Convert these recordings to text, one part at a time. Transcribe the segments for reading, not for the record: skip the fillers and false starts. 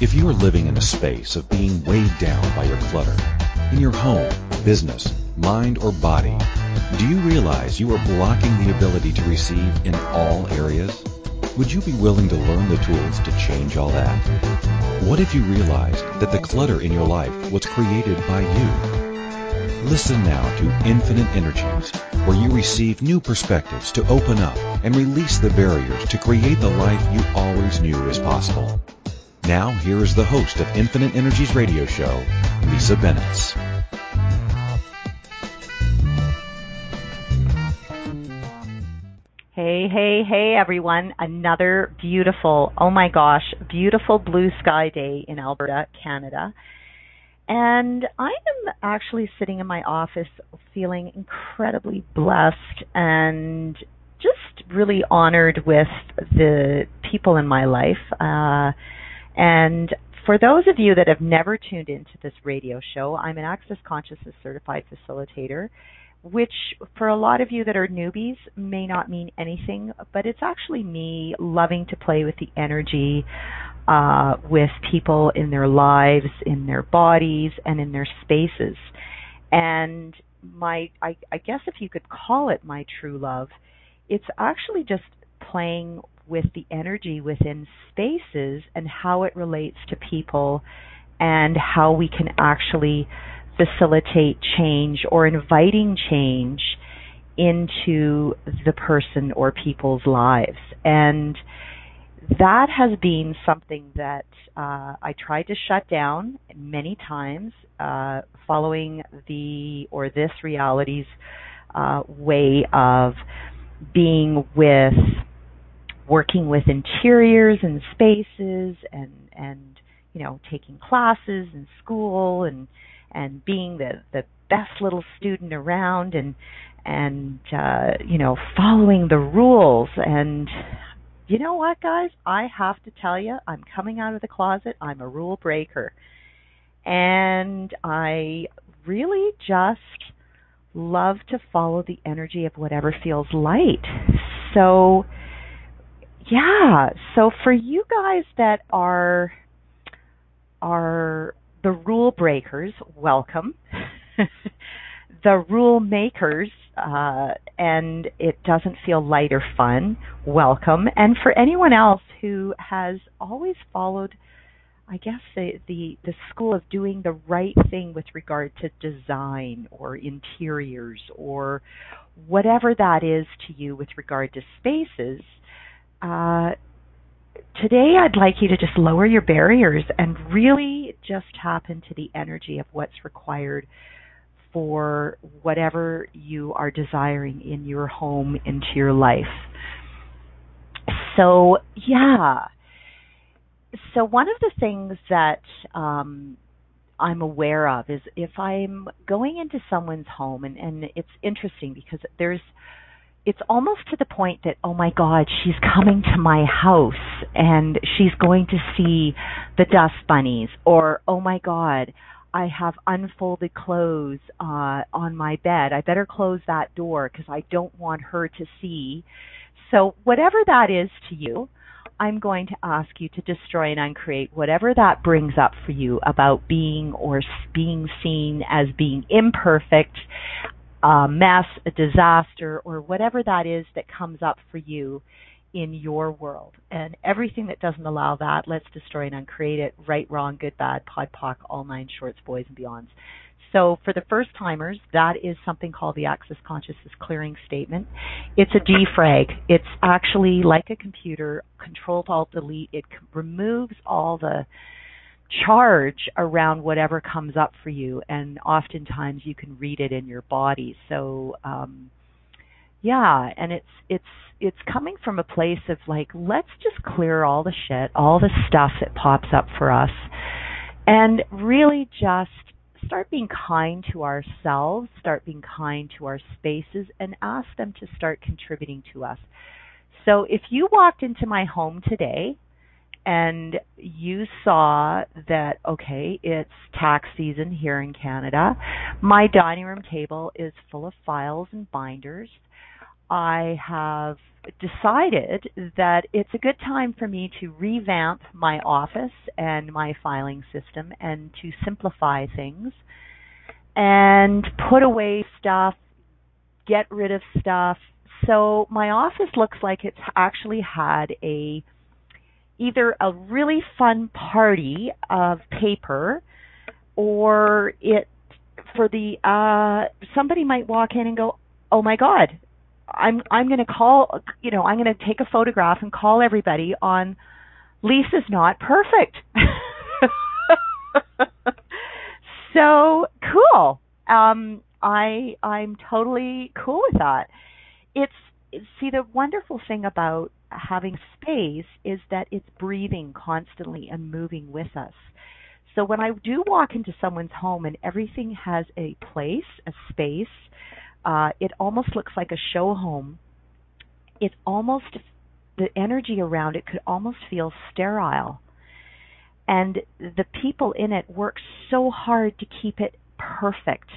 If you are living in a space of being weighed down by your clutter, in your home, business, mind, or body, do you realize you are blocking the ability to receive in all areas? Would you be willing to learn the tools to change all that? What if you realized that the clutter in your life was created by you? Listen now to Infinite Energies, where you receive new perspectives to open up and release the barriers to create the life you always knew is possible. Now, here is the host of Infinite Energies radio show, Lisa Bennett. Hey, everyone. Another beautiful, oh my gosh, beautiful blue sky day in Alberta, Canada. And I am actually sitting in my office feeling incredibly blessed and just really honored with the people in my life. And for those of you that have never tuned into this radio show, I'm an Access Consciousness Certified Facilitator, which for a lot of you that are newbies may not mean anything, but it's actually me loving to play with the energy with people in their lives, in their bodies, and in their spaces. And I guess if you could call it my true love, it's actually just playing with the energy within spaces and how it relates to people and how we can actually facilitate change or inviting change into the person or people's lives. And that has been something that I tried to shut down many times following this reality's way of being with working with interiors and spaces and you know, taking classes in school and being the best little student around and you know, following the rules. And you know what, guys? I have to tell you, I'm coming out of the closet. I'm a rule breaker. And I really just love to follow the energy of whatever feels light. So for you guys that are the rule breakers, welcome. The rule makers, and it doesn't feel light or fun, welcome. And for anyone else who has always followed, I guess, the school of doing the right thing with regard to design or interiors or whatever that is to you with regard to spaces, today I'd like you to just lower your barriers and really just tap into the energy of what's required for whatever you are desiring in your home, into your life. So one of the things that I'm aware of is if I'm going into someone's home, and it's interesting because it's almost to the point that, oh my God, she's coming to my house and she's going to see the dust bunnies, or oh my God, I have unfolded clothes on my bed. I better close that door because I don't want her to see. So whatever that is to you, I'm going to ask you to destroy and uncreate whatever that brings up for you about being or being seen as being imperfect, a mess, a disaster, or whatever that is that comes up for you in your world. And everything that doesn't allow that, let's destroy and uncreate it. Right, wrong, good, bad, pod, poc, all nine shorts, boys, and beyonds. So for the first timers, that is something called the Access Consciousness Clearing Statement. It's a defrag. It's actually like a computer, Control-Alt-Delete. It removes all the charge around whatever comes up for you, and oftentimes you can read it in your body. So and it's coming from a place of like, let's just clear all the shit, all the stuff that pops up for us, and really just start being kind to ourselves, start being kind to our spaces, and ask them to start contributing to us. So if you walked into my home today and you saw that, okay, it's tax season here in Canada. My dining room table is full of files and binders. I have decided that it's a good time for me to revamp my office and my filing system and to simplify things and put away stuff, get rid of stuff. So my office looks like it's actually had either a really fun party of paper, or somebody might walk in and go, "Oh my God, I'm going to call, I'm going to take a photograph and call everybody on Lisa's not perfect." So cool. I'm totally cool with that. The wonderful thing about having space is that it's breathing constantly and moving with us. So when I do walk into someone's home and everything has a place, a space, it almost looks like a show home. The energy around it could almost feel sterile. And the people in it work so hard to keep it perfect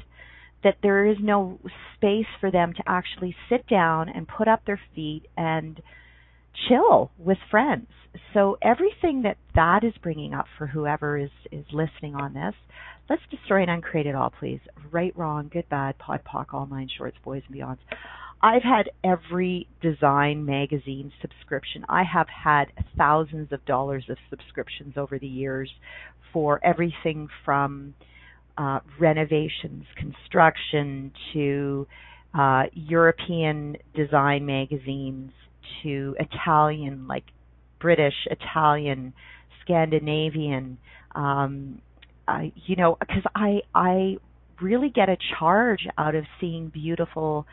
that there is no space for them to actually sit down and put up their feet and chill with friends. So everything that is bringing up for whoever is listening on this, let's destroy and uncreate it all, please. Right, wrong, good, bad, pod, poc, all nine shorts, boys and beyonds. I've had every design magazine subscription. I have had thousands of dollars of subscriptions over the years for everything from renovations, construction, to European design magazines, to Italian, like British, Italian, Scandinavian, because I really get a charge out of seeing beautiful,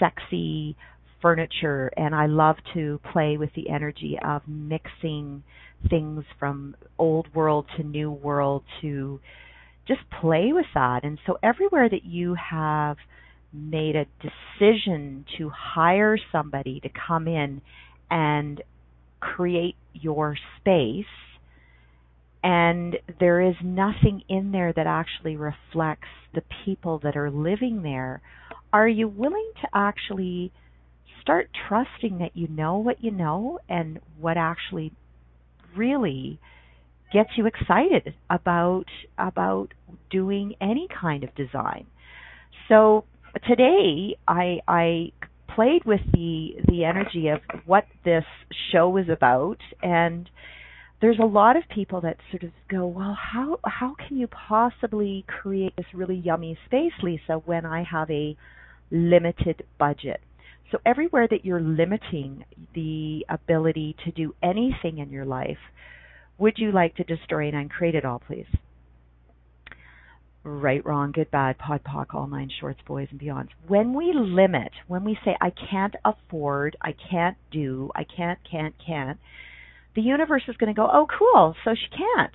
sexy furniture, and I love to play with the energy of mixing things from old world to new world, to just play with that. And so everywhere that you have made a decision to hire somebody to come in and create your space, and there is nothing in there that actually reflects the people that are living there, are you willing to actually start trusting that you know what you know and what actually really gets you excited about doing any kind of design? So today, I played with the energy of what this show is about, and there's a lot of people that sort of go, "Well, how can you possibly create this really yummy space, Lisa, when I have a limited budget?" So everywhere that you're limiting the ability to do anything in your life, would you like to destroy and uncreate it all, please? Right, wrong, good, bad, pod, poc, all nine shorts, boys and beyonds. When we limit, when we say, "I can't afford, I can't do, I can't, the universe is going to go, "Oh, cool, so she can't."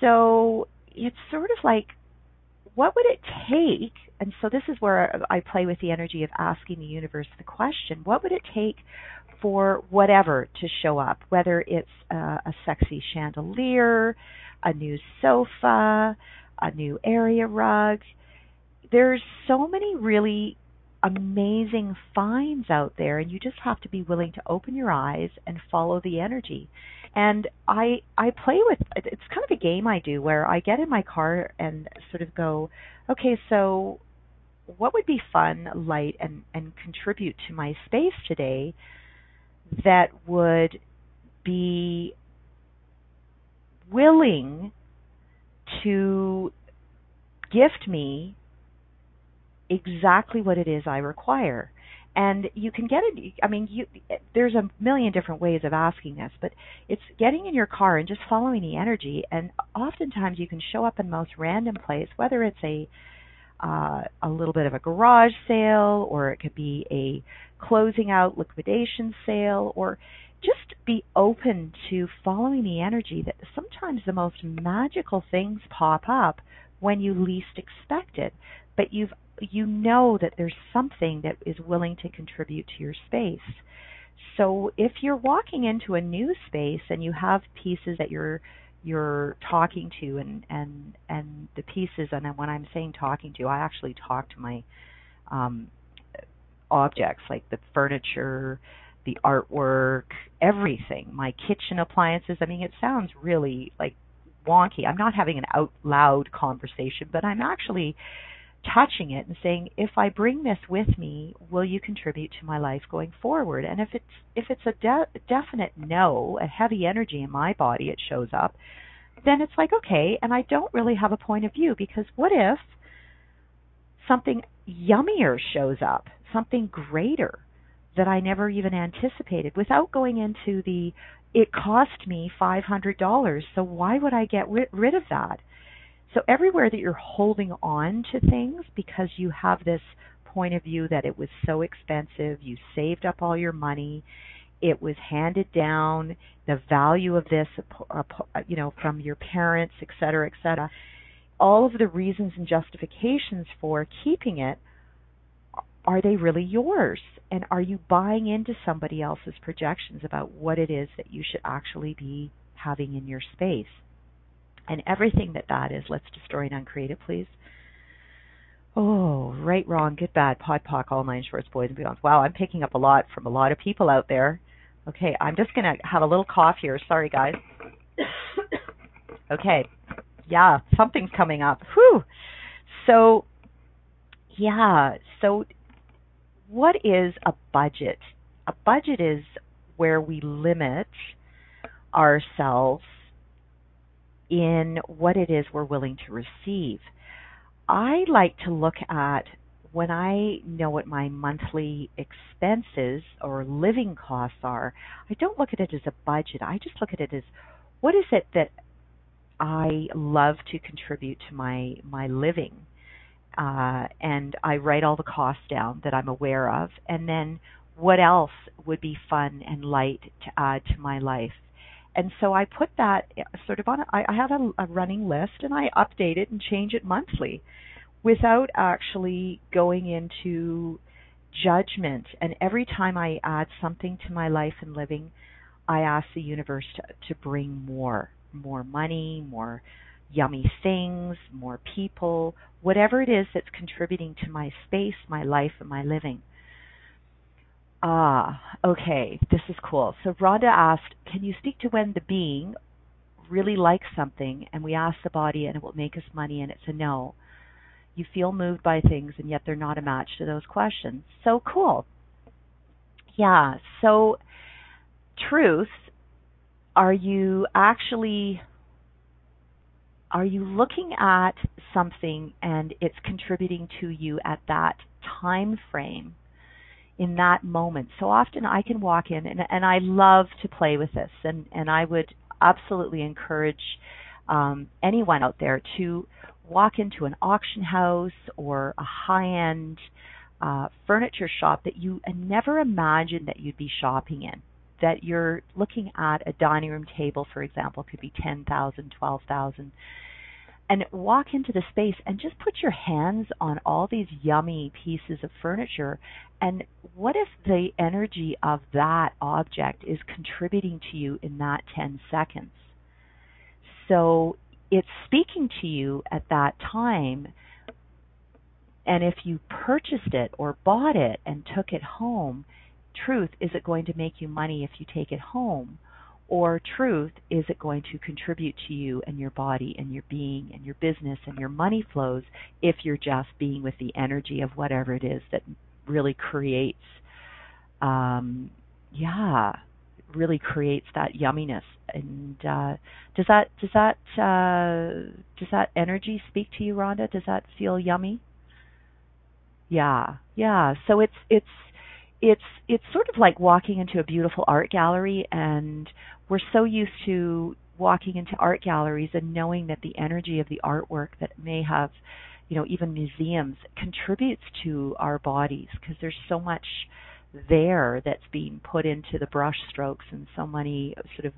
So it's sort of like, what would it take? And so this is where I play with the energy of asking the universe the question, what would it take for whatever to show up, whether it's a sexy chandelier, a new sofa, a new area rug? There's so many really amazing finds out there, and you just have to be willing to open your eyes and follow the energy. And I play with, it's kind of a game I do where I get in my car and sort of go, "Okay, so what would be fun, light, and contribute to my space today that would be willing to gift me exactly what it is I require?" And you can get it. I mean, there's a million different ways of asking this, but it's getting in your car and just following the energy. And oftentimes you can show up in the most random place, whether it's a little bit of a garage sale, or it could be a closing out liquidation sale, or just be open to following the energy that sometimes the most magical things pop up when you least expect it. But you know that there's something that is willing to contribute to your space. So if you're walking into a new space and you have pieces that you're talking to, and the pieces, and when I'm saying talking to, I actually talk to my objects like the furniture, the artwork, everything, my kitchen appliances. I mean, it sounds really like wonky. I'm not having an out loud conversation, but I'm actually touching it and saying, if I bring this with me, will you contribute to my life going forward? And if it's a definite no, a heavy energy in my body, it shows up, then it's like, okay, and I don't really have a point of view, because what if something yummier shows up, something greater that I never even anticipated, without going into the, it cost me $500, so why would I get rid of that? So everywhere that you're holding on to things because you have this point of view that it was so expensive, you saved up all your money, it was handed down, the value of this, you know, from your parents, et cetera, all of the reasons and justifications for keeping it, are they really yours? And are you buying into somebody else's projections about what it is that you should actually be having in your space? And everything that is, let's destroy and uncreate it, please. Oh, right, wrong, good, bad, pod, poc, all nine shorts, boys and beyonds. Wow, I'm picking up a lot from a lot of people out there. Okay, I'm just going to have a little cough here. Sorry, guys. Okay, yeah, something's coming up. Whew. So, yeah, so what is a budget? A budget is where we limit ourselves in what it is we're willing to receive. I like to look at, when I know what my monthly expenses or living costs are, I don't look at it as a budget. I just look at it as, what is it that I love to contribute to my living? And I write all the costs down that I'm aware of, and then what else would be fun and light to add to my life? And so I put that sort of on, I have a running list, and I update it and change it monthly without actually going into judgment. And every time I add something to my life and living, I ask the universe to bring more money, more yummy things, more people, whatever it is that's contributing to my space, my life, and my living. Ah, okay, this is cool. So Rhonda asked, can you speak to when the being really likes something and we ask the body and it will make us money and it's a no? You feel moved by things and yet they're not a match to those questions. So cool. Yeah, so truth, are you looking at something and it's contributing to you at that time frame? In that moment. So often I can walk in, and I love to play with this, and I would absolutely encourage anyone out there to walk into an auction house or a high-end furniture shop that you never imagined that you'd be shopping in, that you're looking at a dining room table, for example, could be $10,000, $12,000, and walk into the space and just put your hands on all these yummy pieces of furniture. And what if the energy of that object is contributing to you in that 10 seconds? So it's speaking to you at that time. And if you purchased it or bought it and took it home, truth, is it going to make you money if you take it home? Or truth, is it going to contribute to you and your body and your being and your business and your money flows if you're just being with the energy of whatever it is that really creates, that yumminess? And does that energy speak to you, Rhonda? Does that feel yummy? Yeah. So it's sort of like walking into a beautiful art gallery, and we're so used to walking into art galleries and knowing that the energy of the artwork that may have, you know, even museums, contributes to our bodies, because there's so much there that's being put into the brush strokes and so many sort of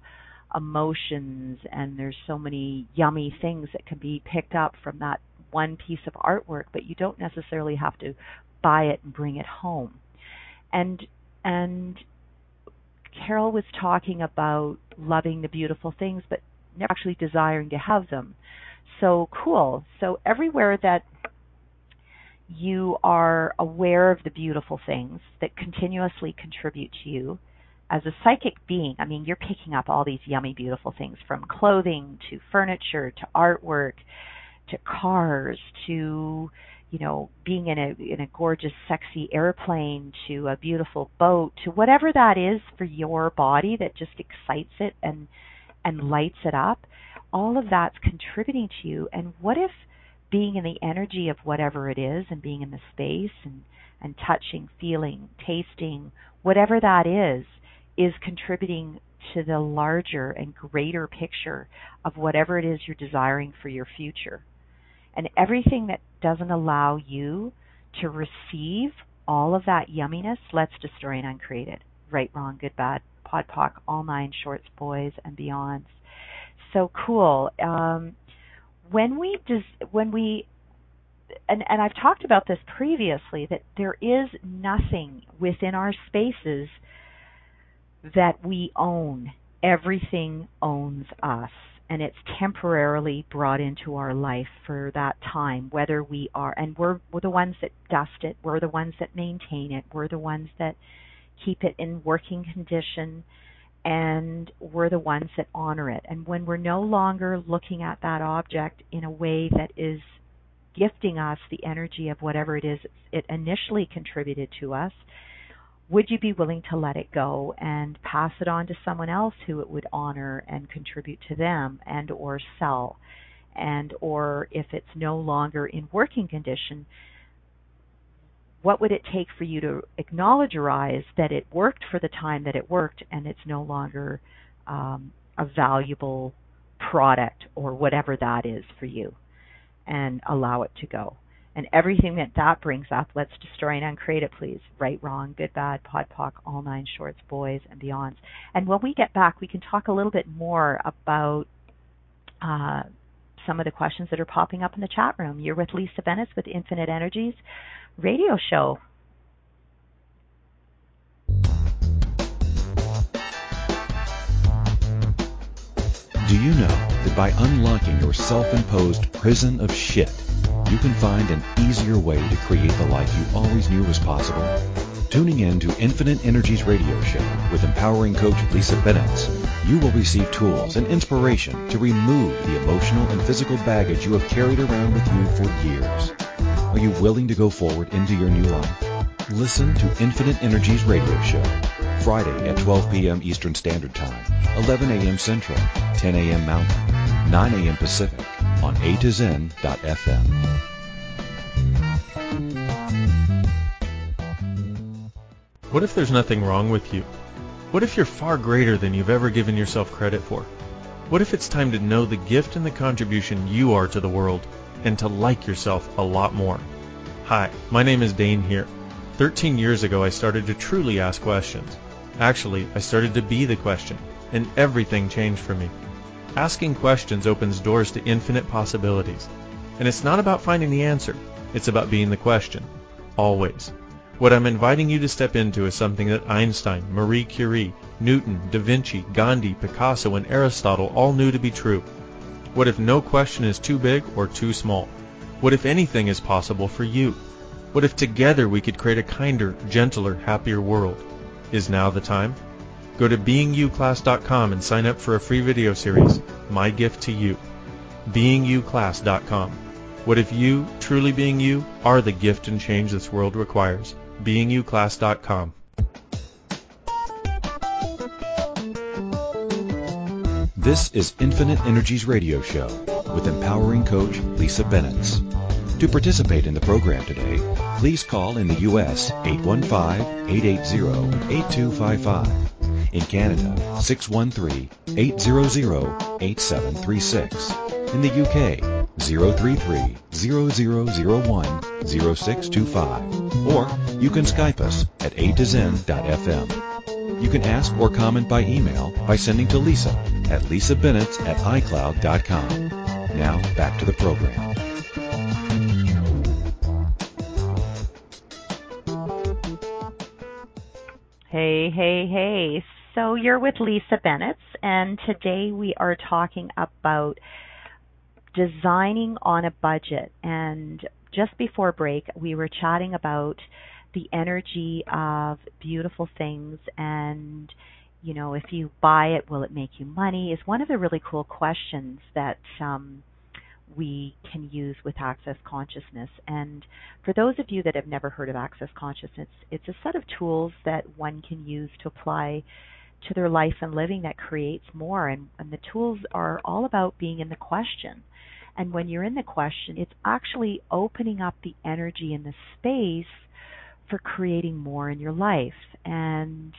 emotions, and there's so many yummy things that can be picked up from that one piece of artwork, but you don't necessarily have to buy it and bring it home. And Carol was talking about loving the beautiful things, but never actually desiring to have them. So cool. So everywhere that you are aware of the beautiful things that continuously contribute to you as a psychic being. I mean, you're picking up all these yummy, beautiful things, from clothing to furniture to artwork to cars to, you know, being in a gorgeous, sexy airplane to a beautiful boat to whatever that is for your body that just excites it and lights it up. All of that's contributing to you. And what if being in the energy of whatever it is and being in the space and touching, feeling, tasting, whatever that is contributing to the larger and greater picture of whatever it is you're desiring for your future? And everything that doesn't allow you to receive all of that yumminess, let's destroy and uncreate it. Right, wrong, good, bad, pod, poc, all nine shorts, boys, and beyonds. So cool. When we I've talked about this previously, that there is nothing within our spaces that we own. Everything owns us. And it's temporarily brought into our life for that time, whether we are, and we're the ones that dust it, we're the ones that maintain it, we're the ones that keep it in working condition, and we're the ones that honor it. And when we're no longer looking at that object in a way that is gifting us the energy of whatever it is it initially contributed to us, would you be willing to let it go and pass it on to someone else who it would honor and contribute to them and or sell? And or if it's no longer in working condition, what would it take for you to acknowledge or realize that it worked for the time that it worked and it's no longer a valuable product or whatever that is for you, and allow it to go? And everything that brings up, let's destroy and uncreate it, please. Right, wrong, good, bad, pod, poc, all nine shorts, boys, and beyonds. And when we get back, we can talk a little bit more about some of the questions that are popping up in the chat room. You're with Lisa Bennett with Infinite Energies radio show. Do you know that by unlocking your self-imposed prison of shit, you can find an easier way to create the life you always knew was possible? Tuning in to Infinite Energies Radio Show with empowering coach Lisa Bennett, you will receive tools and inspiration to remove the emotional and physical baggage you have carried around with you for years. Are you willing to go forward into your new life? Listen to Infinite Energies Radio Show, Friday at 12 p.m. Eastern Standard Time, 11 a.m. Central, 10 a.m. Mountain, 9 a.m. Pacific, on A2Zen.fm. What if there's nothing wrong with you? What if you're far greater than you've ever given yourself credit for? What if it's time to know the gift and the contribution you are to the world, and to like yourself a lot more? Hi, my name is Dane here. 13 years ago, I started to truly ask questions. Actually, I started to be the question, and everything changed for me. Asking questions opens doors to infinite possibilities. And it's not about finding the answer. It's about being the question. Always. What I'm inviting you to step into is something that Einstein, Marie Curie, Newton, Da Vinci, Gandhi, Picasso, and Aristotle all knew to be true. What if no question is too big or too small? What if anything is possible for you? What if together we could create a kinder, gentler, happier world? Is now the time? Go to beingyouclass.com and sign up for a free video series, My Gift to You. beingyouclass.com. What if you, truly being you, are the gift and change this world requires? beingyouclass.com. This is Infinite Energies Radio Show with empowering coach Lisa Bennett. To participate in the program today, please call in the U.S. 815-880-8255. In Canada, 613-800-8736. In the UK, 033-0001-0625. Or you can Skype us at A2Zen.fm. You can ask or comment by email by sending to Lisa at lisabennett@icloud.com. Now back to the program. Hey, hey, hey. So you're with Lisa Bennett, and today we are talking about designing on a budget and just before break, we were chatting about the energy of beautiful things and, you know, if you buy it, will it make you money? Is one of the really cool questions that we can use with Access Consciousness. And for those of you that have never heard of Access Consciousness, it's a set of tools that one can use to apply to their life and living that creates more. And the tools are all about being in the question. And when you're in the question, it's actually opening up the energy in the space for creating more in your life. And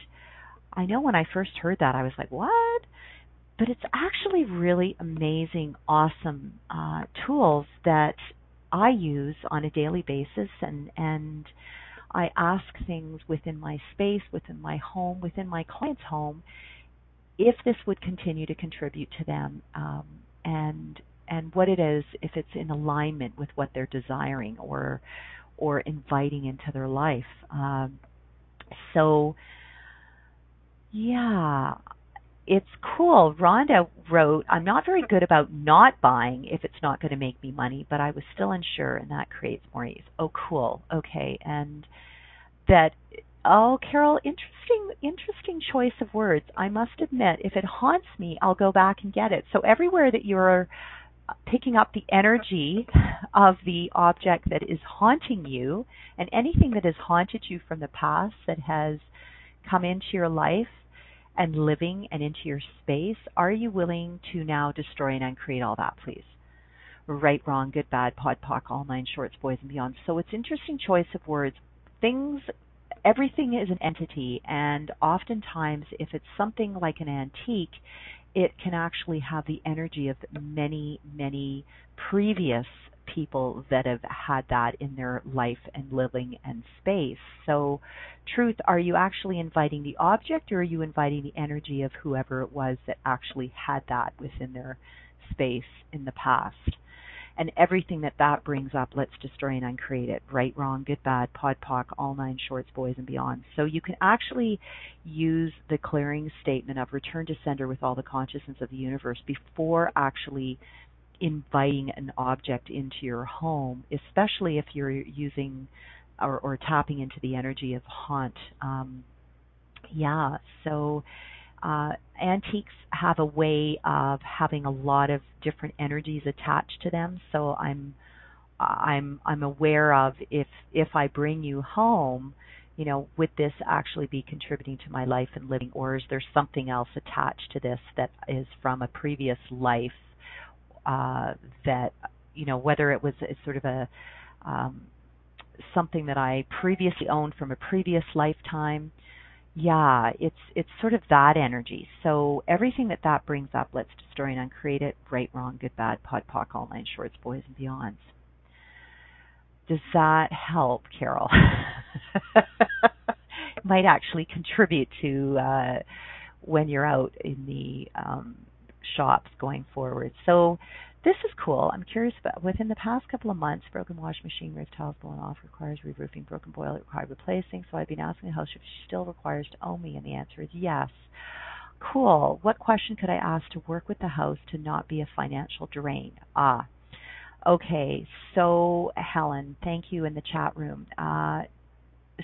I know when I first heard that, I was like, what? But it's actually really amazing, awesome tools that I use on a daily basis. And I ask things within my space, within my home, within my client's home, if this would continue to contribute to them and what it is, if it's in alignment with what they're desiring or inviting into their life. So, yeah, it's cool. Rhonda wrote, I'm not very good about not buying if it's not going to make me money, but I was still unsure, and that creates more ease. Oh, cool. Okay. And that, oh, Carol, interesting choice of words. I must admit, if it haunts me, I'll go back and get it. So everywhere that you're picking up the energy of the object that is haunting you, and anything that has haunted you from the past that has come into your life, and living and into your space, are you willing to now destroy and uncreate all that, please? Right, wrong, good, bad, pod, poc, all nine shorts, boys and beyond. So it's interesting choice of words. Things, everything is an entity, and oftentimes if it's something like an antique, it can actually have the energy of many, many previous people that have had that in their life and living and space. So, truth, are you actually inviting the object, or are you inviting the energy of whoever it was that actually had that within their space in the past? And everything that brings up, let's destroy and uncreate it. Right, wrong, good, bad, pod, poc, all nine shorts, boys and beyond. So you can actually use the clearing statement of return to sender with all the consciousness of the universe before actually inviting an object into your home, especially if you're using or tapping into the energy of haunt. Antiques have a way of having a lot of different energies attached to them. So I'm aware of if I bring you home, you know, would this actually be contributing to my life and living, or is there something else attached to this that is from a previous life? That, you know, whether it was sort of a something that I previously owned from a previous lifetime. Yeah, it's sort of that energy. So everything that brings up, let's destroy and uncreate it. Right, wrong, good, bad, pod, poc, all nine shorts, boys and beyonds. Does that help, Carol? It might actually contribute to when you're out in the shops going forward. So this is cool. I'm curious about within the past couple of months, broken wash machine, roof tiles blown off, requires re-roofing, broken boiler required replacing. So I've been asking the house if she still requires to own me, and the answer is yes. Cool. What question could I ask to work with the house to not be a financial drain? Okay. So Helen, thank you in the chat room.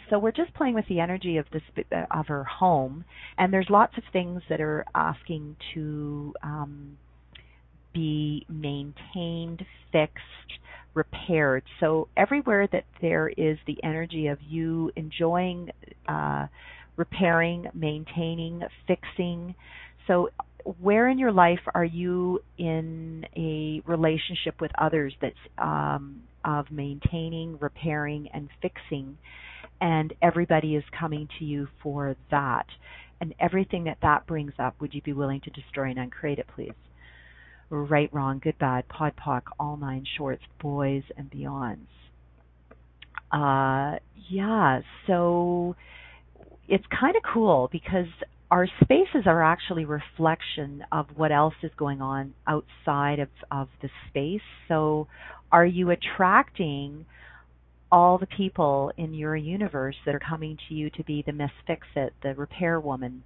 So we're just playing with the energy of this of her home, and there's lots of things that are asking to be maintained, fixed, repaired. So everywhere that there is the energy of you enjoying, repairing, maintaining, fixing. So where in your life are you in a relationship with others that's of maintaining, repairing, and fixing? And everybody is coming to you for that. And everything that brings up, would you be willing to destroy and uncreate it, please? Right, wrong, good, bad, pod, poc, all nine shorts, boys and beyonds. So it's kind of cool because our spaces are actually reflection of what else is going on outside of the space. So are you attracting all the people in your universe that are coming to you to be the Miss Fix-It, the repair woman,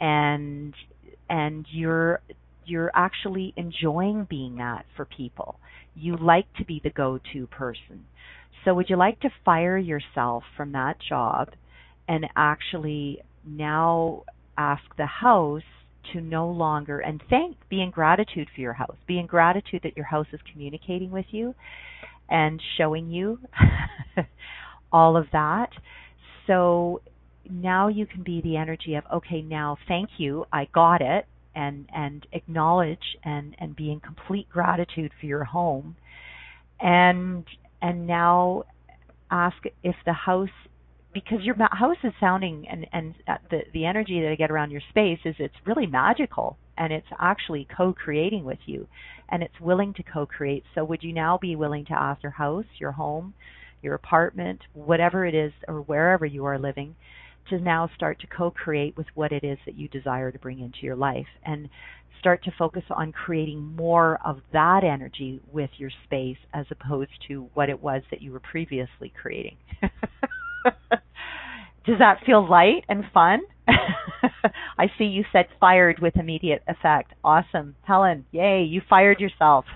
and you're you're actually enjoying being that for people. You like to be the go-to person. So would you like to fire yourself from that job and actually now ask the house to no longer, and be in gratitude for your house, be in gratitude that your house is communicating with you and showing you all of that. So now you can be the energy of, okay, now thank you, I got it, and acknowledge and be in complete gratitude for your home. And now ask if the house, because your house is sounding, and the energy that I get around your space is it's really magical, and it's actually co-creating with you, and it's willing to co-create. So would you now be willing to ask your house, your home, your apartment, whatever it is, or wherever you are living, to now start to co-create with what it is that you desire to bring into your life, and start to focus on creating more of that energy with your space as opposed to what it was that you were previously creating. Does that feel light and fun? I see you said fired with immediate effect. Awesome. Helen, yay, you fired yourself.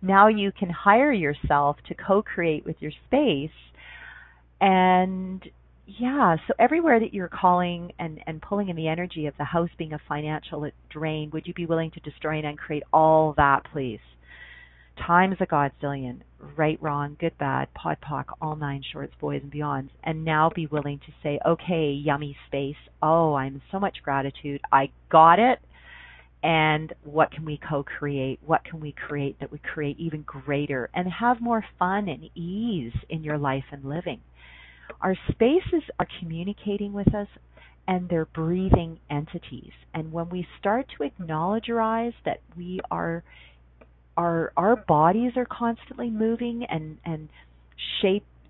Now you can hire yourself to co-create with your space. And yeah, so everywhere that you're calling and pulling in the energy of the house being a financial drain, would you be willing to destroy and uncreate all that, please? Times a godzillion, right, wrong, good, bad, pod, poc, all nine shorts, boys and beyonds, and now be willing to say, okay, yummy space, oh, I'm so much gratitude, I got it, and what can we co-create, what can we create that would create even greater, and have more fun and ease in your life and living. Our spaces are communicating with us, and they're breathing entities, and when we start to acknowledge our eyes that we are our bodies are constantly moving and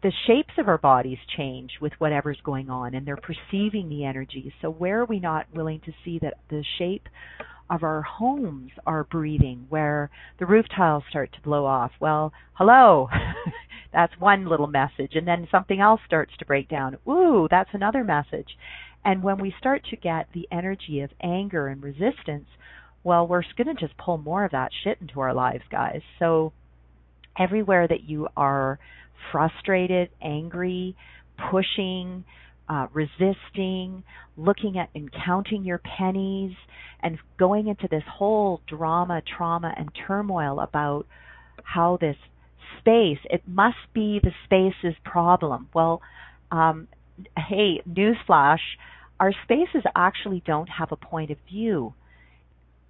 the shapes of our bodies change with whatever's going on, and they're perceiving the energy. So where are we not willing to see that the shape of our homes are breathing, where the roof tiles start to blow off? Well, hello, that's one little message. And then something else starts to break down. Ooh, that's another message. And when we start to get the energy of anger and resistance, well, we're going to just pull more of that shit into our lives, guys. So everywhere that you are frustrated, angry, pushing, resisting, looking at and counting your pennies, and going into this whole drama, trauma, and turmoil about how this space, it must be the space's problem. Well, hey, newsflash, our spaces actually don't have a point of view.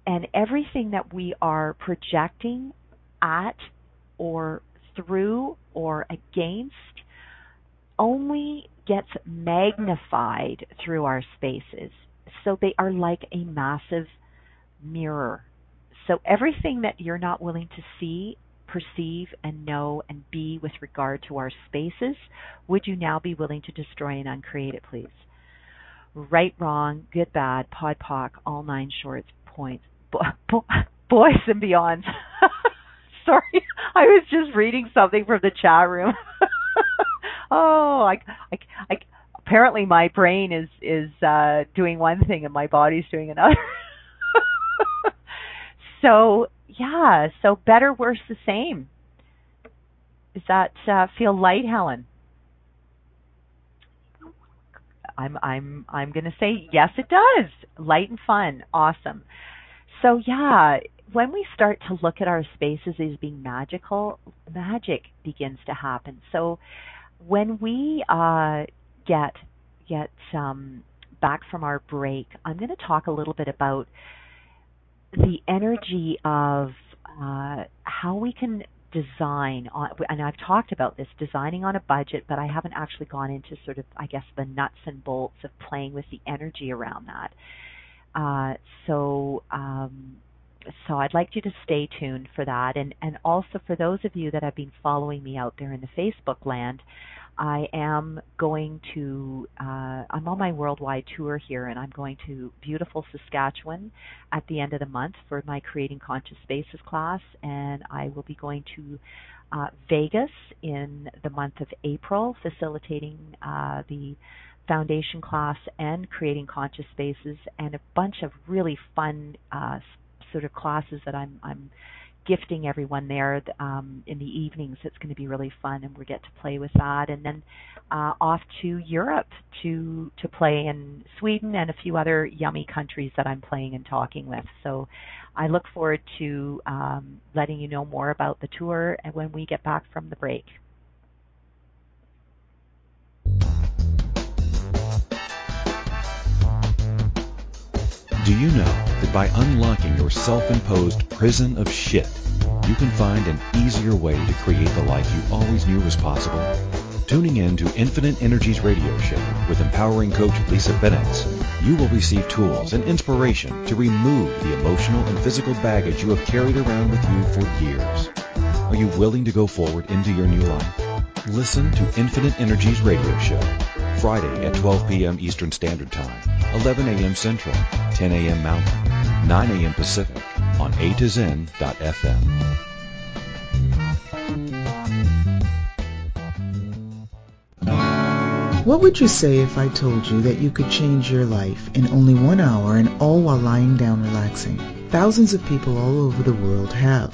And everything that we are projecting at or through or against only gets magnified through our spaces. So they are like a massive mirror. So everything that you're not willing to see, perceive, and know, and be with regard to our spaces, would you now be willing to destroy and uncreate it, please? Right, wrong, good, bad, pod, poc, all nine shorts, points. Boys and beyond. Sorry, I was just reading something from the chat room. Oh, I apparently my brain is doing one thing and my body's doing another. So yeah, so better, worse, the same. Does that feel light, Helen? I'm going to say yes, it does. Light and fun. Awesome. So yeah, when we start to look at our spaces as being magical, magic begins to happen. So when we get back from our break, I'm going to talk a little bit about the energy of how we can design on, and I've talked about this, designing on a budget, but I haven't actually gone into sort of, I guess, the nuts and bolts of playing with the energy around that. So I'd like you to stay tuned for that. And also for those of you that have been following me out there in the Facebook land, I am going to, I'm on my worldwide tour here, and I'm going to beautiful Saskatchewan at the end of the month for my Creating Conscious Spaces class, and I will be going to Vegas in the month of April, facilitating the foundation class and Creating Conscious Spaces, and a bunch of really fun sort of classes that I'm gifting everyone there in the evenings. It's going to be really fun, and we get to play with that. And then off to Europe to play in Sweden and a few other yummy countries that I'm playing and talking with. So I look forward to letting you know more about the tour and when we get back from the break. Do you know that by unlocking your self-imposed prison of shit, you can find an easier way to create the life you always knew was possible? Tuning in to Infinite Energies Radio Show with empowering coach Lisa Bennett, you will receive tools and inspiration to remove the emotional and physical baggage you have carried around with you for years. Are you willing to go forward into your new life? Listen to Infinite Energies Radio Show, Friday at 12 p.m. Eastern Standard Time, 11 a.m. Central, 10 a.m. Mountain, 9 a.m. Pacific on A2Zen.fm. What would you say if I told you that you could change your life in only 1 hour and all while lying down relaxing? Thousands of people all over the world have.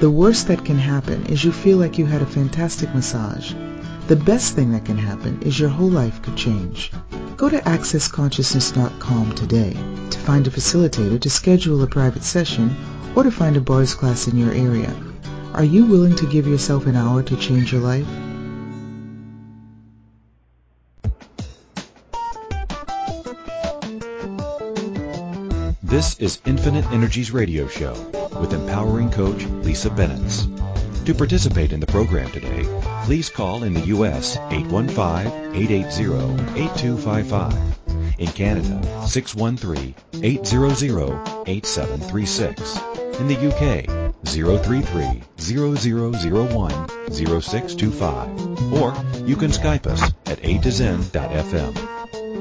the worst that can happen is you feel like you had a fantastic massage. The best thing that can happen is your whole life could change. Go to accessconsciousness.com today to find a facilitator to schedule a private session or to find a bars class in your area. Are you willing to give yourself an hour to change your life? This is Infinite Energies Radio Show with empowering coach Lisa Bennett. To participate in the program today, please call in the U.S. 815-880-8255, in Canada 613-800-8736, in the U.K. 033-0001-0625, or you can Skype us at A2Zen.fm.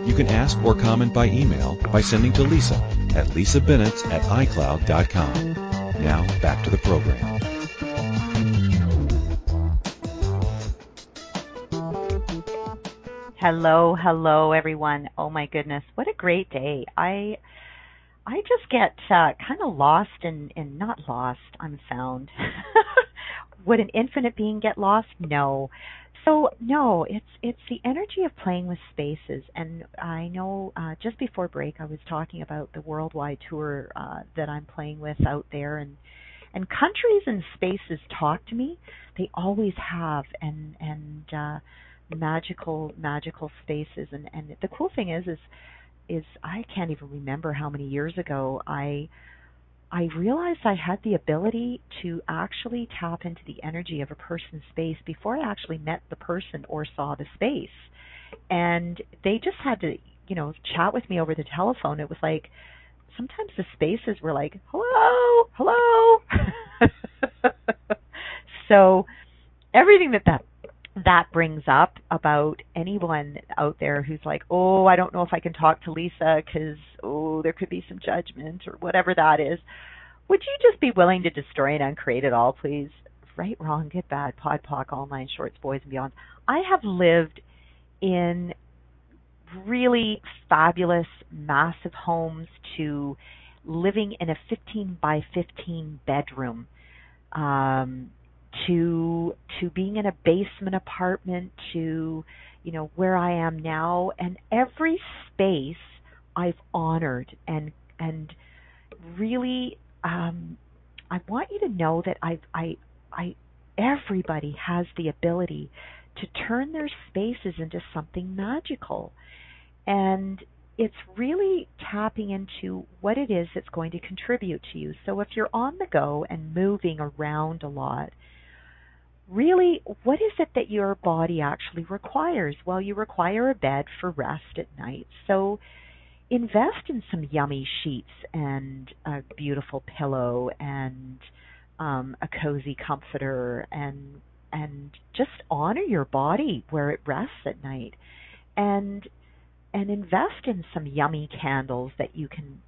You can ask or comment by email by sending to Lisa at lisabennett@icloud.com. Now back to the program. Hello, everyone. Oh, my goodness. What a great day. I just get kind of lost and not lost. I'm found. Would an infinite being get lost? No. So, no, it's the energy of playing with spaces. And I know just before break I was talking about the worldwide tour that I'm playing with out there. And countries and spaces talk to me. They always have. And magical spaces, and the cool thing is I can't even remember how many years ago I realized I had the ability to actually tap into the energy of a person's space before I actually met the person or saw the space. And they just had to, chat with me over the telephone. It was like sometimes the spaces were like, hello. So everything that brings up about anyone out there who's like, oh, I don't know if I can talk to Lisa because, oh, there could be some judgment or whatever that is. Would you just be willing to destroy and uncreate it all, please? Right, wrong, good, bad, pod, poc, all nine shorts, boys and beyond. I have lived in really fabulous, massive homes to living in a 15 by 15 bedroom, to being in a basement apartment, to where I am now, and every space I've honored and really I want you to know that I everybody has the ability to turn their spaces into something magical, and it's really tapping into what it is that's going to contribute to you. So if you're on the go and moving around a lot, really, what is it that your body actually requires? Well, you require a bed for rest at night. So invest in some yummy sheets and a beautiful pillow and a cozy comforter, and just honor your body where it rests at night, and invest in some yummy candles that you can,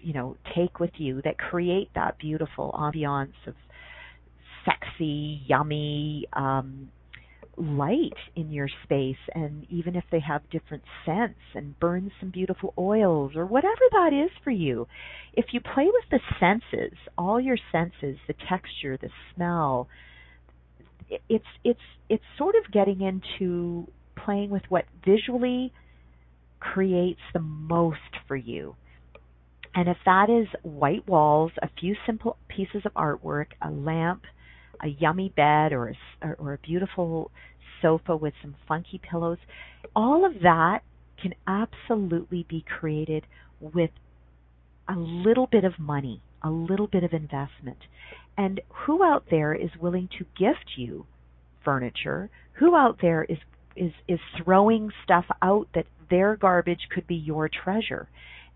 you know, take with you that create that beautiful ambiance of sexy, yummy light in your space. And even if they have different scents, and burn some beautiful oils or whatever that is for you. If you play with the senses, all your senses, the texture, the smell, it's sort of getting into playing with what visually creates the most for you. And if that is white walls, a few simple pieces of artwork, a lamp, a yummy bed, or a beautiful sofa with some funky pillows, all of that can absolutely be created with a little bit of money, a little bit of investment. And who out there is willing to gift you furniture? Who out there is throwing stuff out that their garbage could be your treasure?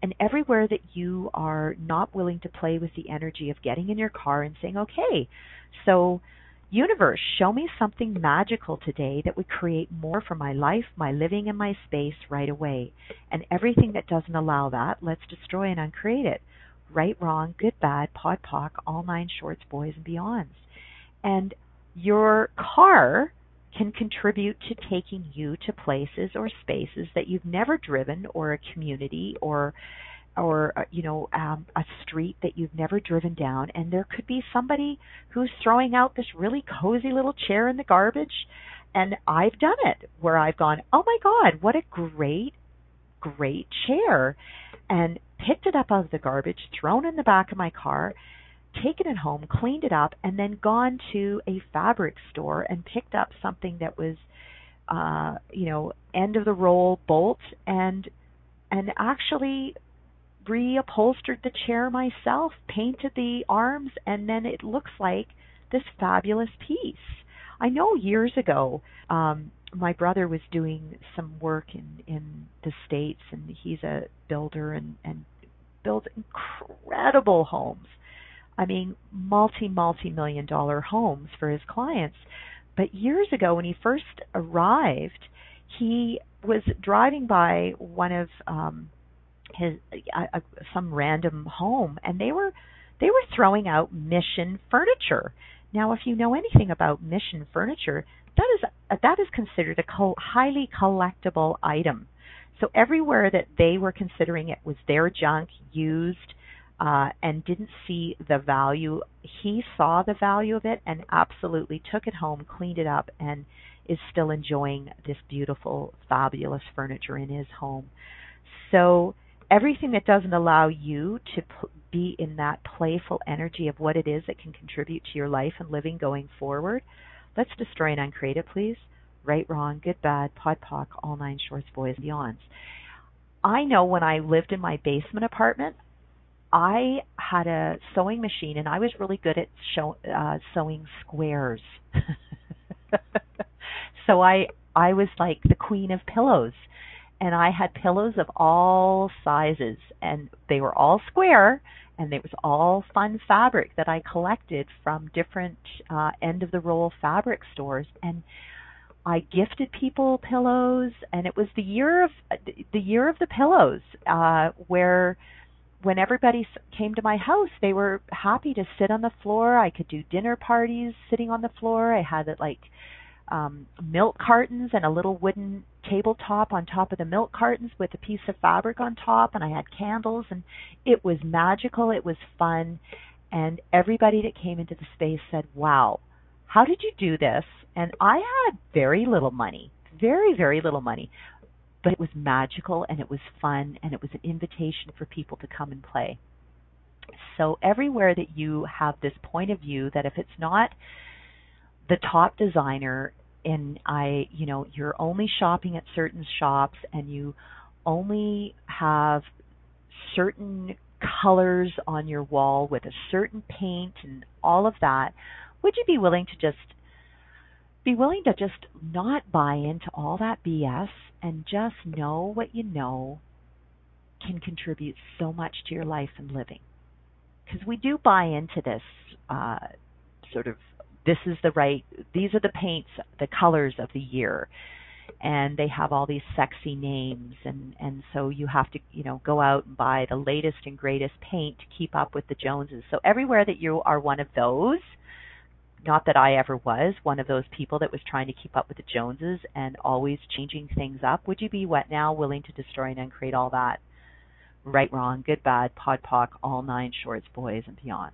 And everywhere that you are not willing to play with the energy of getting in your car and saying, okay, so universe, show me something magical today that would create more for my life, my living, and my space right away. And everything that doesn't allow that, let's destroy and uncreate it. Right, wrong, good, bad, pod, poc, all nine shorts, boys, and beyonds. And your car can contribute to taking you to places or spaces that you've never driven, or a community, or a street that you've never driven down. And there could be somebody who's throwing out this really cozy little chair in the garbage. And I've done it, where I've gone, oh my God, what a great, great chair. And picked it up out of the garbage, thrown in the back of my car, taken it home, cleaned it up, and then gone to a fabric store and picked up something that was, end of the roll bolt, and actually reupholstered the chair myself, painted the arms, and then it looks like this fabulous piece. I know years ago, my brother was doing some work in the States, and he's a builder and builds incredible homes. I mean, multi-million dollar homes for his clients. But years ago, when he first arrived, he was driving by one of some random home, and they were throwing out Mission furniture. Now, if you know anything about Mission furniture, that is considered a highly collectible item. So everywhere that they were considering it was their junk, used. And didn't see the value. He saw the value of it and absolutely took it home, cleaned it up, and is still enjoying this beautiful, fabulous furniture in his home. So everything that doesn't allow you to be in that playful energy of what it is that can contribute to your life and living going forward, let's destroy and uncreate it, please. Right, wrong, good, bad, pod, poc, all nine shorts, boys, and beyonds. I know when I lived in my basement apartment, I had a sewing machine, and I was really good at sewing squares. So I was like the queen of pillows, and I had pillows of all sizes, and they were all square, and it was all fun fabric that I collected from different end-of-the-roll fabric stores, and I gifted people pillows, and it was the year of the pillows, where when everybody came to my house, they were happy to sit on the floor. I could do dinner parties sitting on the floor. I had milk cartons and a little wooden tabletop on top of the milk cartons with a piece of fabric on top, and I had candles, and it was magical. It was fun, and everybody that came into the space said, wow, how did you do this? And I had very little money, very, very little money. But it was magical, and it was fun, and it was an invitation for people to come and play. So everywhere that you have this point of view that if it's not the top designer, and you're only shopping at certain shops, and you only have certain colors on your wall with a certain paint and all of that, would you be willing to just not buy into all that BS and just know what you know can contribute so much to your life and living? Because we do buy into this sort of, this is the right, these are the paints, the colors of the year. And they have all these sexy names, and so you have to, you know, go out and buy the latest and greatest paint to keep up with the Joneses. So everywhere that you are one of those, not that I ever was one of those people that was trying to keep up with the Joneses and always changing things up, would you be what now, willing to destroy and uncreate all that? Right, wrong, good, bad, pod, poc, all nine shorts, boys and beyonds.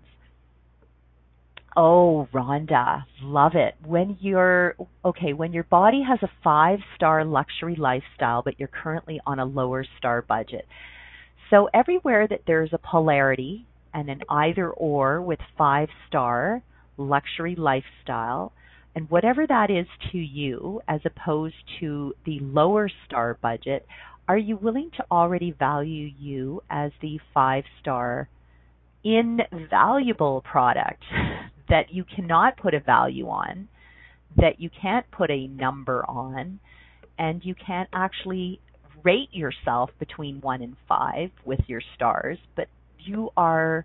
Oh, Rhonda, love it. When you're, okay, when your body has a 5-star luxury lifestyle, but you're currently on a lower star budget. So everywhere that there's a polarity and an either or with 5-star luxury lifestyle, and whatever that is to you, as opposed to the lower star budget, are you willing to already value you as the 5-star invaluable product that you cannot put a value on, that you can't put a number on, and you can't actually rate yourself between 1 and 5 with your stars, but you are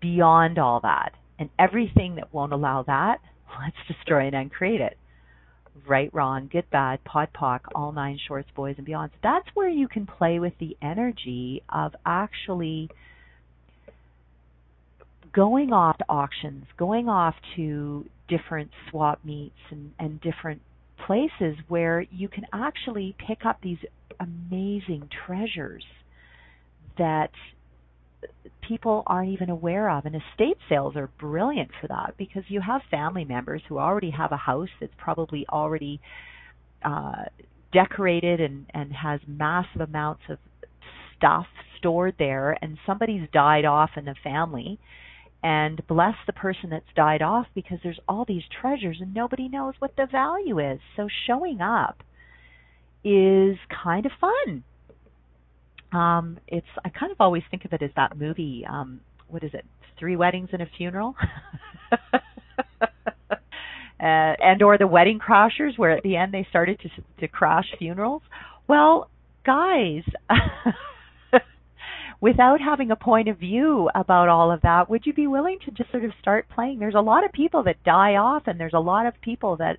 beyond all that. And everything that won't allow that, let's destroy and uncreate it. Right, wrong, good, bad, pod, poc, all nine shorts, boys and beyonds. That's where you can play with the energy of actually going off to auctions, going off to different swap meets and different places where you can actually pick up these amazing treasures that people aren't even aware of. And estate sales are brilliant for that, because you have family members who already have a house that's probably already decorated and has massive amounts of stuff stored there, and somebody's died off in the family, and bless the person that's died off, because there's all these treasures and nobody knows what the value is. So showing up is kind of fun. It's, I kind of always think of it as that movie, what is it, 3 Weddings and a Funeral? And or The Wedding Crashers, where at the end they started to crash funerals. Well, guys, without having a point of view about all of that, would you be willing to just sort of start playing? There's a lot of people that die off, and there's a lot of people that,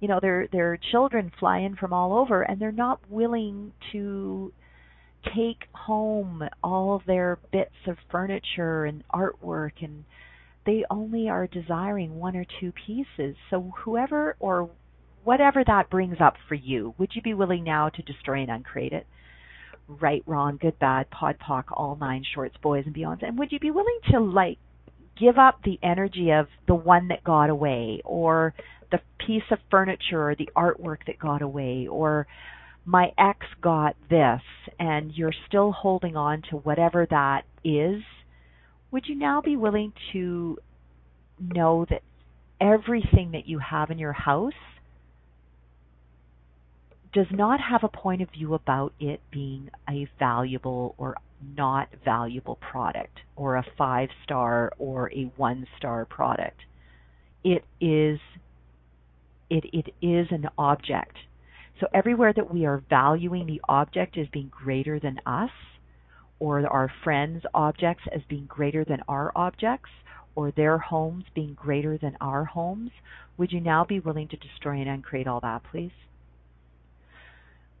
you know, their children fly in from all over, and they're not willing to take home all their bits of furniture and artwork, and they only are desiring 1 or 2 pieces. So whoever or whatever that brings up for you, would you be willing now to destroy and uncreate it? Right, wrong, good, bad, pod, poc, all nine shorts, boys and beyonds. And would you be willing to, like, give up the energy of the one that got away, or the piece of furniture or the artwork that got away, or my ex got this, and you're still holding on to whatever that is? Would you now be willing to know that everything that you have in your house does not have a point of view about it being a valuable or not valuable product, or a 5-star or a 1-star product? It is an object. So everywhere that we are valuing the object as being greater than us, or our friends' objects as being greater than our objects, or their homes being greater than our homes, would you now be willing to destroy and uncreate all that, please?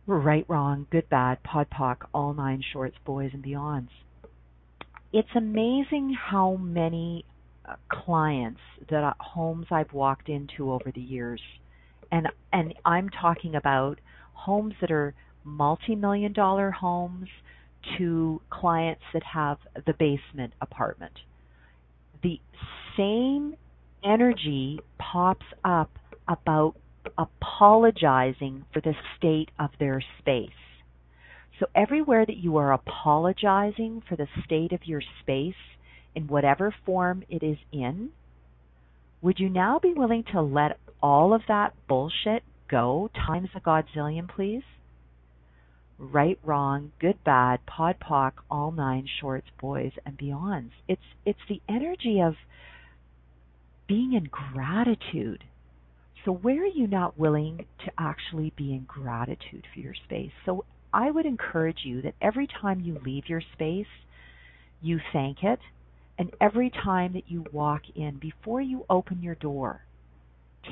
Right, wrong, good, bad, pod, poc, all nine shorts, boys and beyonds. It's amazing how many clients that homes I've walked into over the years. And I'm talking about homes that are multi-million-dollar homes, to clients that have the basement apartment. The same energy pops up about apologizing for the state of their space. So everywhere that you are apologizing for the state of your space, in whatever form it is in, would you now be willing to let all of that bullshit go times a godzillion, please? Right, wrong, good, bad, pod, poc, all nine shorts, boys and beyonds. It's the energy of being in gratitude. So where are you not willing to actually be in gratitude for your space? So I would encourage you that every time you leave your space, you thank it, And every time that you walk in, before you open your door,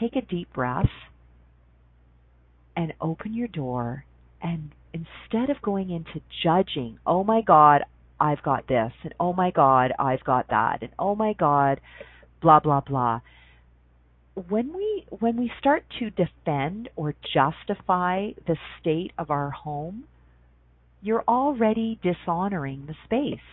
take a deep breath and open your door. And instead of going into judging, oh my God, I've got this, and oh my God, I've got that, and oh my God, blah, blah, blah. When we start to defend or justify the state of our home, you're already dishonoring the space.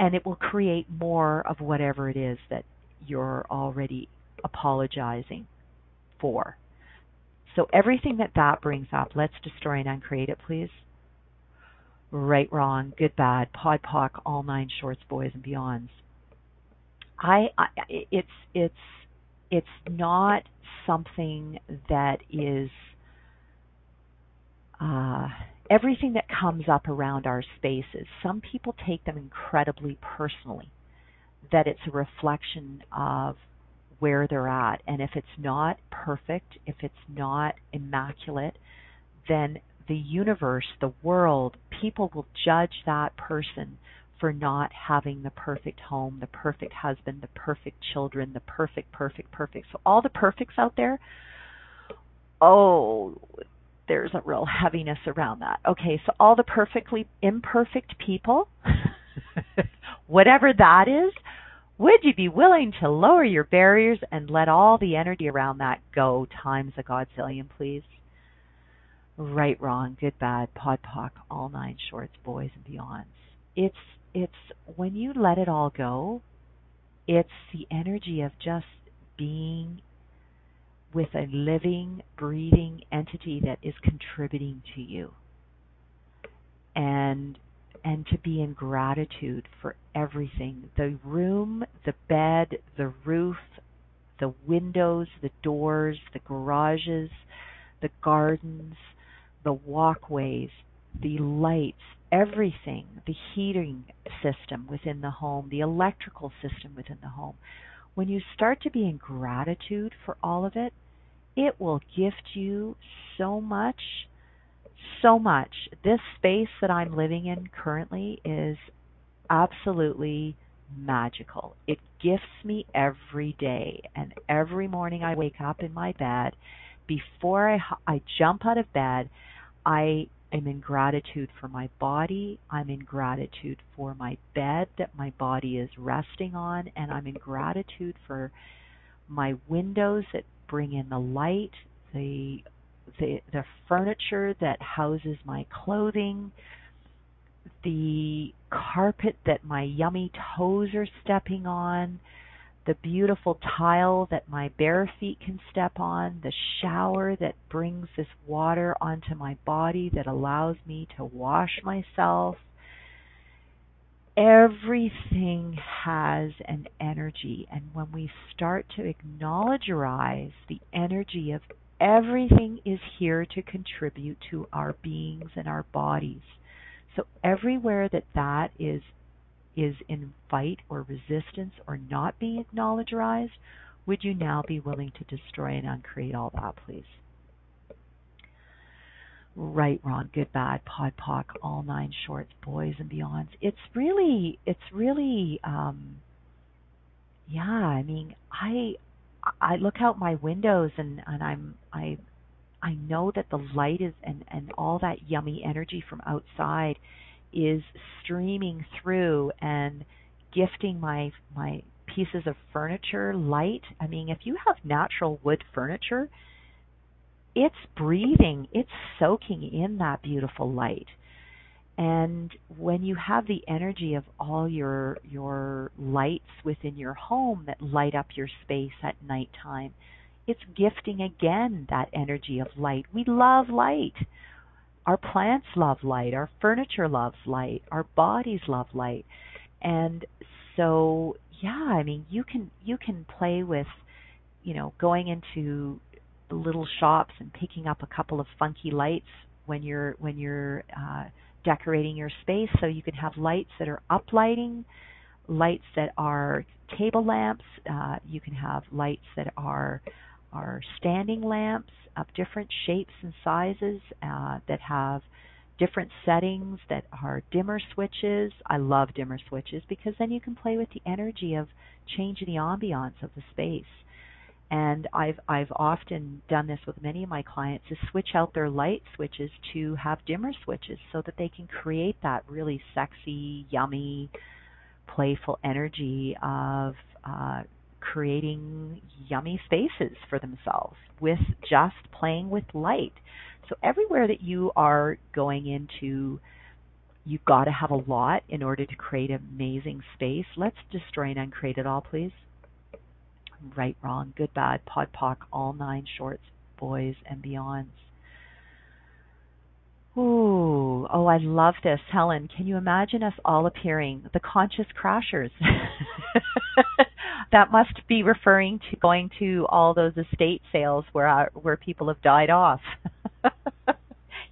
And it will create more of whatever it is that you're already apologizing for. So everything that brings up, let's destroy and uncreate it, please. Right, wrong, good, bad, pod, poc, all nine shorts, boys and beyonds. It's not something that is everything that comes up around our spaces. Some people take them incredibly personally, that it's a reflection of where they're at. And if it's not perfect, if it's not immaculate, then the universe, the world, people will judge that person for not having the perfect home, the perfect husband, the perfect children, the perfect. So all the perfects out there, oh, there's a real heaviness around that. Okay, so all the perfectly imperfect people, whatever that is, would you be willing to lower your barriers and let all the energy around that go times a godzillion, please? Right, wrong, good, bad, pod, poc, all nine shorts, boys and beyonds. It's when you let it all go, it's the energy of just being with a living, breathing entity that is contributing to you. And to be in gratitude for everything, the room, the bed, the roof, the windows, the doors, the garages, the gardens, the walkways, the lights, everything, the heating system within the home, the electrical system within the home. When you start to be in gratitude for all of it, it will gift you so much, so much. This space that I'm living in currently is absolutely magical. It gifts me every day, and every morning I wake up in my bed. Before I jump out of bed, I am in gratitude for my body, I'm in gratitude for my bed that my body is resting on, and I'm in gratitude for my windows that bring in the light, the furniture that houses my clothing, the carpet that my yummy toes are stepping on, the beautiful tile that my bare feet can step on, the shower that brings this water onto my body that allows me to wash myself. Everything has an energy, and when we start to acknowledge our eyes, the energy of everything is here to contribute to our beings and our bodies. So everywhere that is in fight or resistance or not being acknowledged, would you now be willing to destroy and uncreate all that, please? Right, wrong, good, bad, pod, poc, all nine shorts, boys and beyonds. It's really, I mean, I look out my windows and I know that the light is and all that yummy energy from outside is streaming through and gifting my pieces of furniture light. I mean, if you have natural wood furniture, it's breathing, it's soaking in that beautiful light. And when you have the energy of all your lights within your home that light up your space at nighttime, it's gifting again that energy of light. We love light. Our plants love light. Our furniture loves light. Our bodies love light. And so, I mean, you can play with, going into the little shops and picking up a couple of funky lights when you're decorating your space. So you can have lights that are uplighting, lights that are table lamps. You can have lights that are standing lamps of different shapes and sizes that have different settings that are dimmer switches. I love dimmer switches because then you can play with the energy of changing the ambiance of the space. And I've often done this with many of my clients, is switch out their light switches to have dimmer switches so that they can create that really sexy, yummy, playful energy of creating yummy spaces for themselves with just playing with light. So everywhere that you are going into, you've got to have a lot in order to create amazing space. Let's destroy and uncreate it all, please. Right, wrong, good, bad, pod, poc, all nine shorts, boys and beyonds. Ooh, oh, I love this. Helen, can you imagine us all appearing? The conscious crashers. That must be referring to going to all those estate sales where people have died off.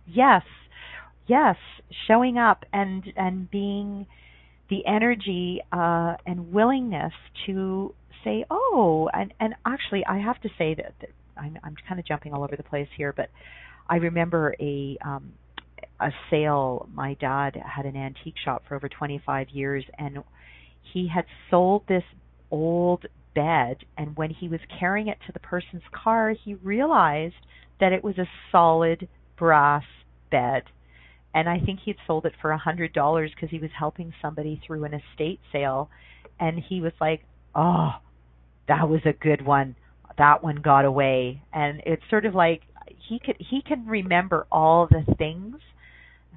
Yes, yes, showing up and being the energy and willingness to say, oh, and actually I have to say that I'm kind of jumping all over the place here, but I remember a sale. My dad had an antique shop for over 25 years, and he had sold this old bed, and when he was carrying it to the person's car, he realized that it was a solid brass bed. And I think he'd sold it for $100 because he was helping somebody through an estate sale, and he was like, oh, that was a good one. That one got away. And it's sort of like he can remember all the things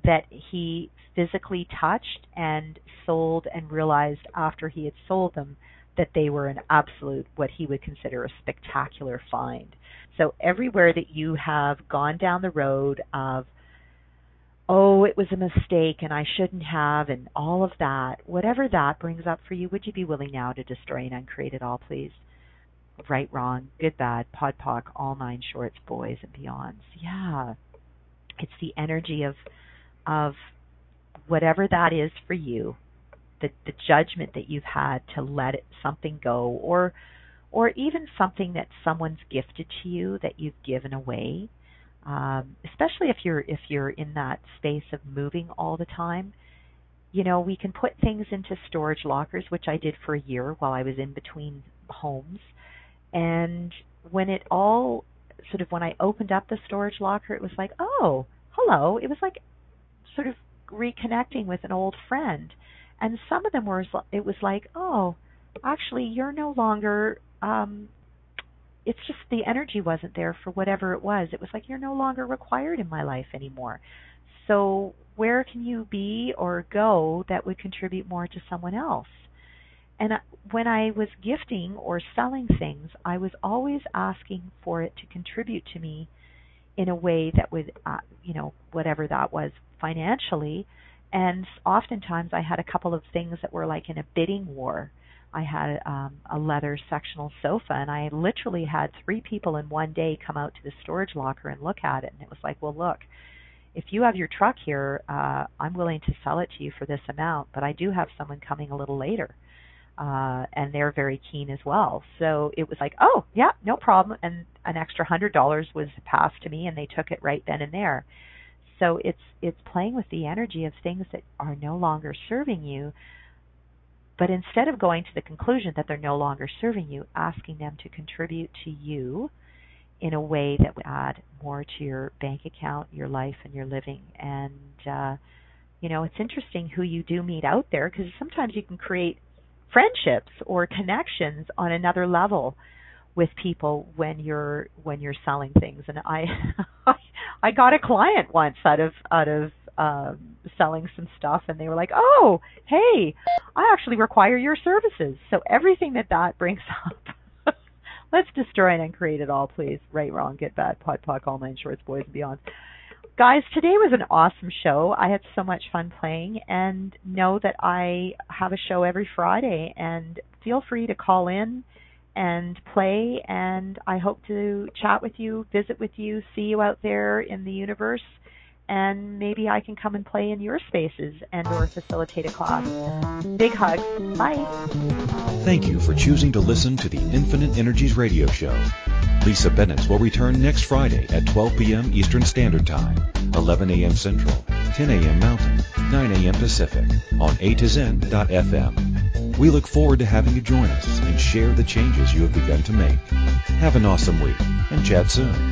that he physically touched and sold, and realized after he had sold them that they were an absolute, what he would consider a spectacular find. So everywhere that you have gone down the road of, oh, it was a mistake and I shouldn't have, and all of that, whatever that brings up for you, would you be willing now to destroy and uncreate it all, please? Right, wrong, good, bad, pod, poc, all nine shorts, boys and beyonds. Yeah, it's the energy of whatever that is for you, the judgment that you've had to let something go, or even something that someone's gifted to you that you've given away. Especially if you're in that space of moving all the time, you know, we can put things into storage lockers, which I did for a year while I was in between homes. And when it all sort of, when I opened up the storage locker, it was like, oh, hello. It was like sort of reconnecting with an old friend. And some of them were, it was like, oh, actually, you're no longer, it's just the energy wasn't there for whatever it was. It was like, you're no longer required in my life anymore. So where can you be or go that would contribute more to someone else? And when I was gifting or selling things, I was always asking for it to contribute to me in a way that would, you know, whatever that was financially. And oftentimes I had a couple of things that were like in a bidding war. I had a leather sectional sofa, and I literally had three people in one day come out to the storage locker and look at it. And it was like, well, look, if you have your truck here, I'm willing to sell it to you for this amount, but I do have someone coming a little later, and they're very keen as well. So it was like, oh, yeah, no problem. And an extra $100 was passed to me, and they took it right then and there. So it's playing with the energy of things that are no longer serving you, but instead of going to the conclusion that they're no longer serving you, asking them to contribute to you in a way that would add more to your bank account, your life, and your living. And, you know, it's interesting who you do meet out there, because sometimes you can create friendships or connections on another level with people when you're selling things. And I got a client once out of selling some stuff, and they were like, oh, hey, I actually require your services. So everything that brings up, let's destroy and uncreate it all, please. Right, wrong, good, bad, pod, poc, all nine shorts, boys and beyond. Guys, today was an awesome show. I had so much fun playing, and know that I have a show every Friday, and feel free to call in and play, and I hope to chat with you, visit with you, see you out there in the universe. And maybe I can come and play in your spaces and or facilitate a class. Big hugs. Bye. Thank you for choosing to listen to the Infinite Energies radio show. Lisa Bennett will return next Friday at 12 p.m. Eastern Standard Time, 11 a.m. Central. 10 a.m. Mountain, 9 a.m. Pacific, on A2Zen.fm. We look forward to having you join us and share the changes you have begun to make. Have an awesome week, and chat soon.